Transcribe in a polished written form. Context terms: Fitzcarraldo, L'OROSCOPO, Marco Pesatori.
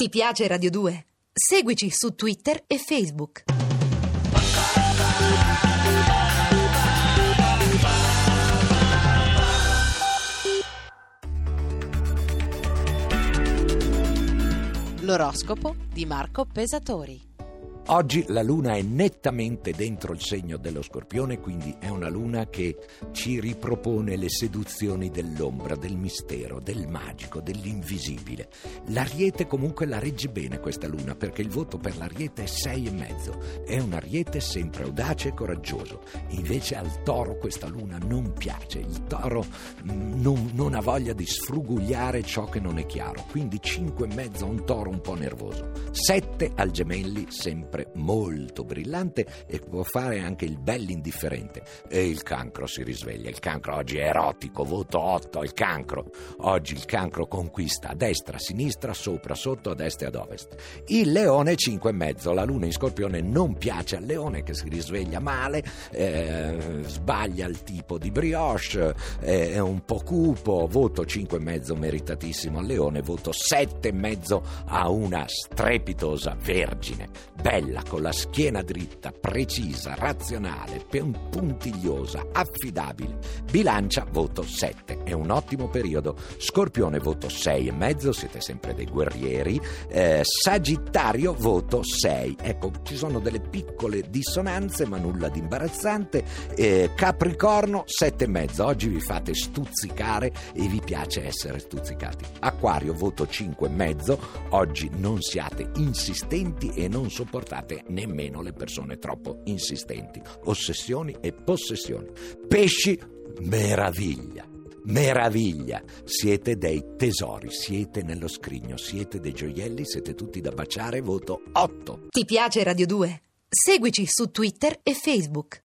Ti piace Radio 2? Seguici su Twitter e Facebook. L'oroscopo di Marco Pesatori. Oggi la luna è nettamente dentro il segno dello Scorpione, quindi è una luna che ci ripropone le seduzioni dell'ombra, del mistero, del magico, dell'invisibile. L'Ariete comunque la regge bene questa luna, perché il voto per l'Ariete è 6,5. È un Ariete sempre audace e coraggioso. Invece al Toro questa luna non piace. Il Toro non ha voglia di sfrugugliare ciò che non è chiaro, quindi 5,5 a un Toro un po' nervoso. 7 al Gemelli, sempre molto brillante, e può fare anche il bell'indifferente. E il Cancro si risveglia. Il Cancro oggi è erotico, voto 8. Il Cancro oggi, il Cancro conquista a destra, a sinistra, sopra, sotto, ad est e ad ovest. Il Leone 5,5. La luna in Scorpione non piace al Leone, che si risveglia male, sbaglia il tipo di brioche, è un po' cupo. Voto 5,5 meritatissimo al Leone, voto 7,5 a una strepitosa Vergine, bella, con la schiena dritta, precisa, razionale, puntigliosa, affidabile. Bilancia, voto 7. È un ottimo periodo. Scorpione, voto 6,5. Siete sempre dei guerrieri. Sagittario, voto 6. Ecco, ci sono delle piccole dissonanze, ma nulla di imbarazzante. Capricorno, 7,5. Oggi vi fate stuzzicare e vi piace essere stuzzicati. Acquario, voto 5,5. Oggi non siate insistenti e non sopportate nemmeno le persone troppo insistenti. Ossessioni e possessioni. Pesci, meraviglia, siete dei tesori, siete nello scrigno, siete dei gioielli, siete tutti da baciare, voto 8. Ti piace Radio 2? Seguici su Twitter e Facebook.